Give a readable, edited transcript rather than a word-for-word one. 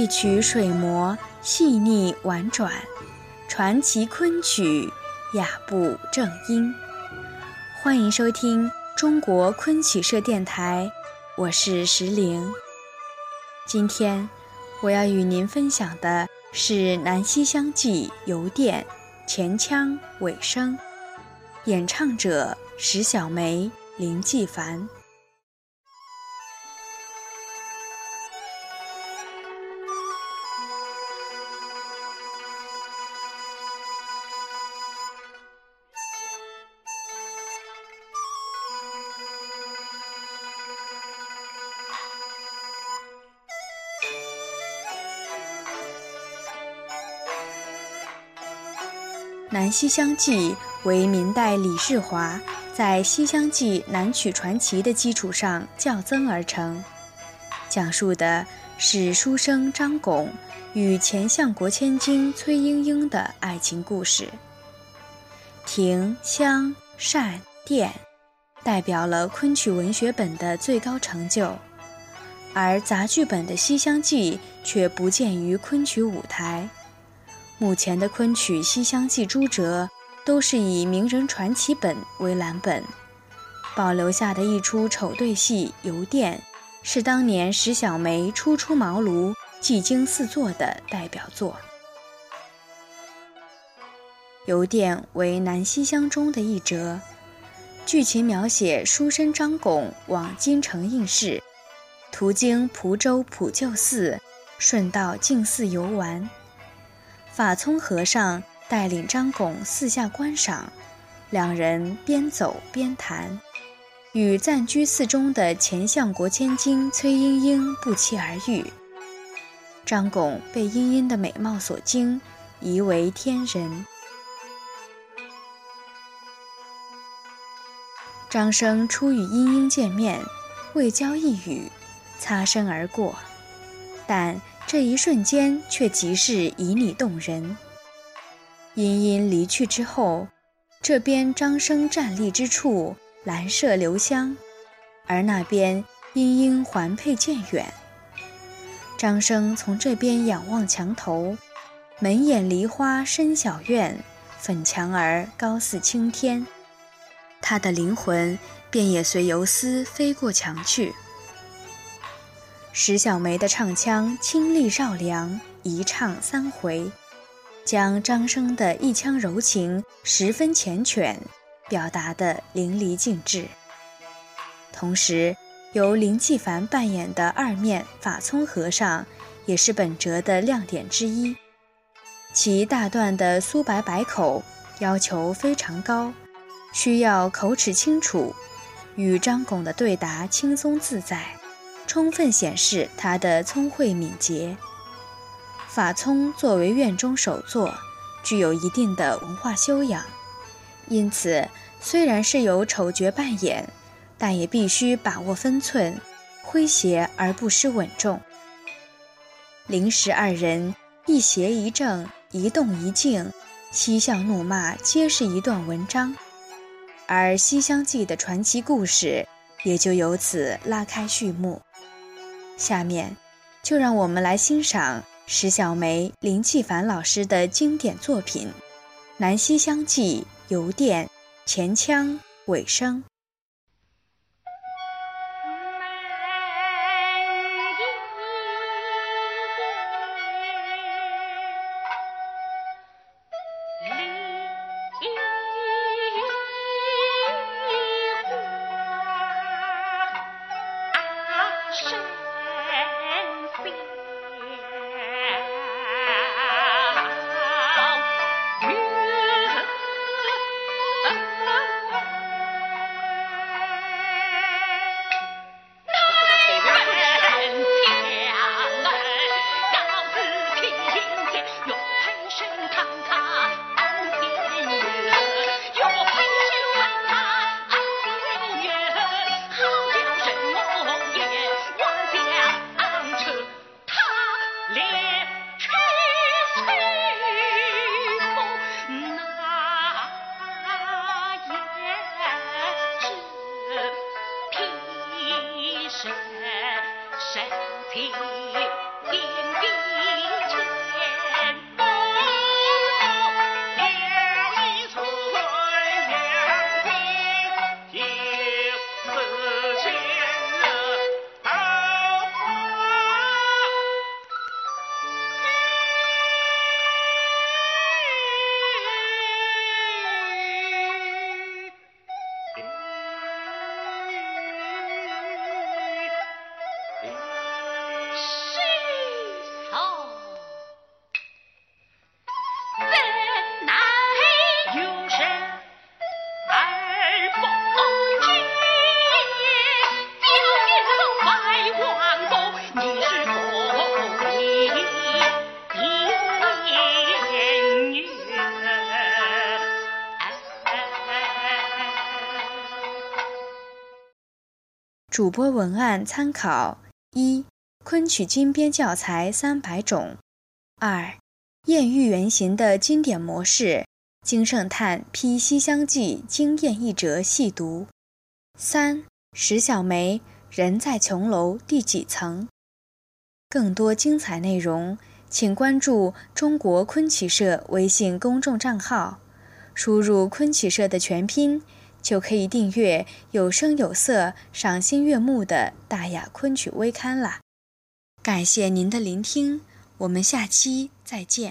一曲水磨细腻婉转，传奇昆曲雅步正音。欢迎收听中国昆曲社电台，我是石玲。今天我要与您分享的是南溪乡记游店前腔尾声，演唱者石小梅、林继凡。南溪乡记为明代李世华在西乡记南曲传奇的基础上较增而成，讲述的是书生张拱与前相国千金崔莺莺的爱情故事。亭、香、扇、钿代表了昆曲文学本的最高成就，而杂剧本的西乡记却不见于昆曲舞台。目前的昆曲西乡记诸折都是以名人传奇本为蓝本，保留下的一出丑对戏《游店》是当年石小梅初出茅庐、技惊四座的代表作。《游店》为南溪乡中的一折，剧情描写书生张拱往京城应试，途经蒲州普救寺，顺道进寺游玩。法聪和尚带领张拱四下观赏，两人边走边谈，与暂居寺中的前相国千金崔莺莺不期而遇。张拱被莺莺的美貌所惊，疑为天人。张生初与莺莺见面，未交一语，擦身而过，但这一瞬间却极是旖旎动人。莺莺离去之后，这边张生站立之处兰麝留香，而那边莺莺环佩渐远。张生从这边仰望墙头，门掩梨花深小院，粉墙儿高似青天，他的灵魂便也随游丝飞过墙去。石小梅的唱腔清丽绕梁，一唱三回，将张生的一腔柔情十分缱绻，表达得淋漓尽致。同时，由林继凡扮演的二面法聪和尚也是本折的亮点之一，其大段的苏白白口要求非常高，需要口齿清楚，与张拱的对答轻松自在，充分显示他的聪慧敏捷。法聪作为院中首座，具有一定的文化修养，因此虽然是由丑角扮演，但也必须把握分寸，诙谐而不失稳重。林石二人一邪一正，一动一静，嬉笑怒骂皆是一段文章，而西乡记的传奇故事也就由此拉开序幕。下面就让我们来欣赏石小梅、林继凡老师的经典作品《南溪乡记游店前腔尾声》。身体。主播文案参考：一、昆曲金编教材300种；2、艳遇原型的经典模式，金圣叹批《西厢记》惊艳一折细读；3、石小梅人在琼楼第几层。更多精彩内容，请关注中国昆曲社微信公众账号，输入昆曲社的全拼，就可以订阅有声有色、赏心悦目的《大雅昆曲微刊》啦。感谢您的聆听，我们下期再见。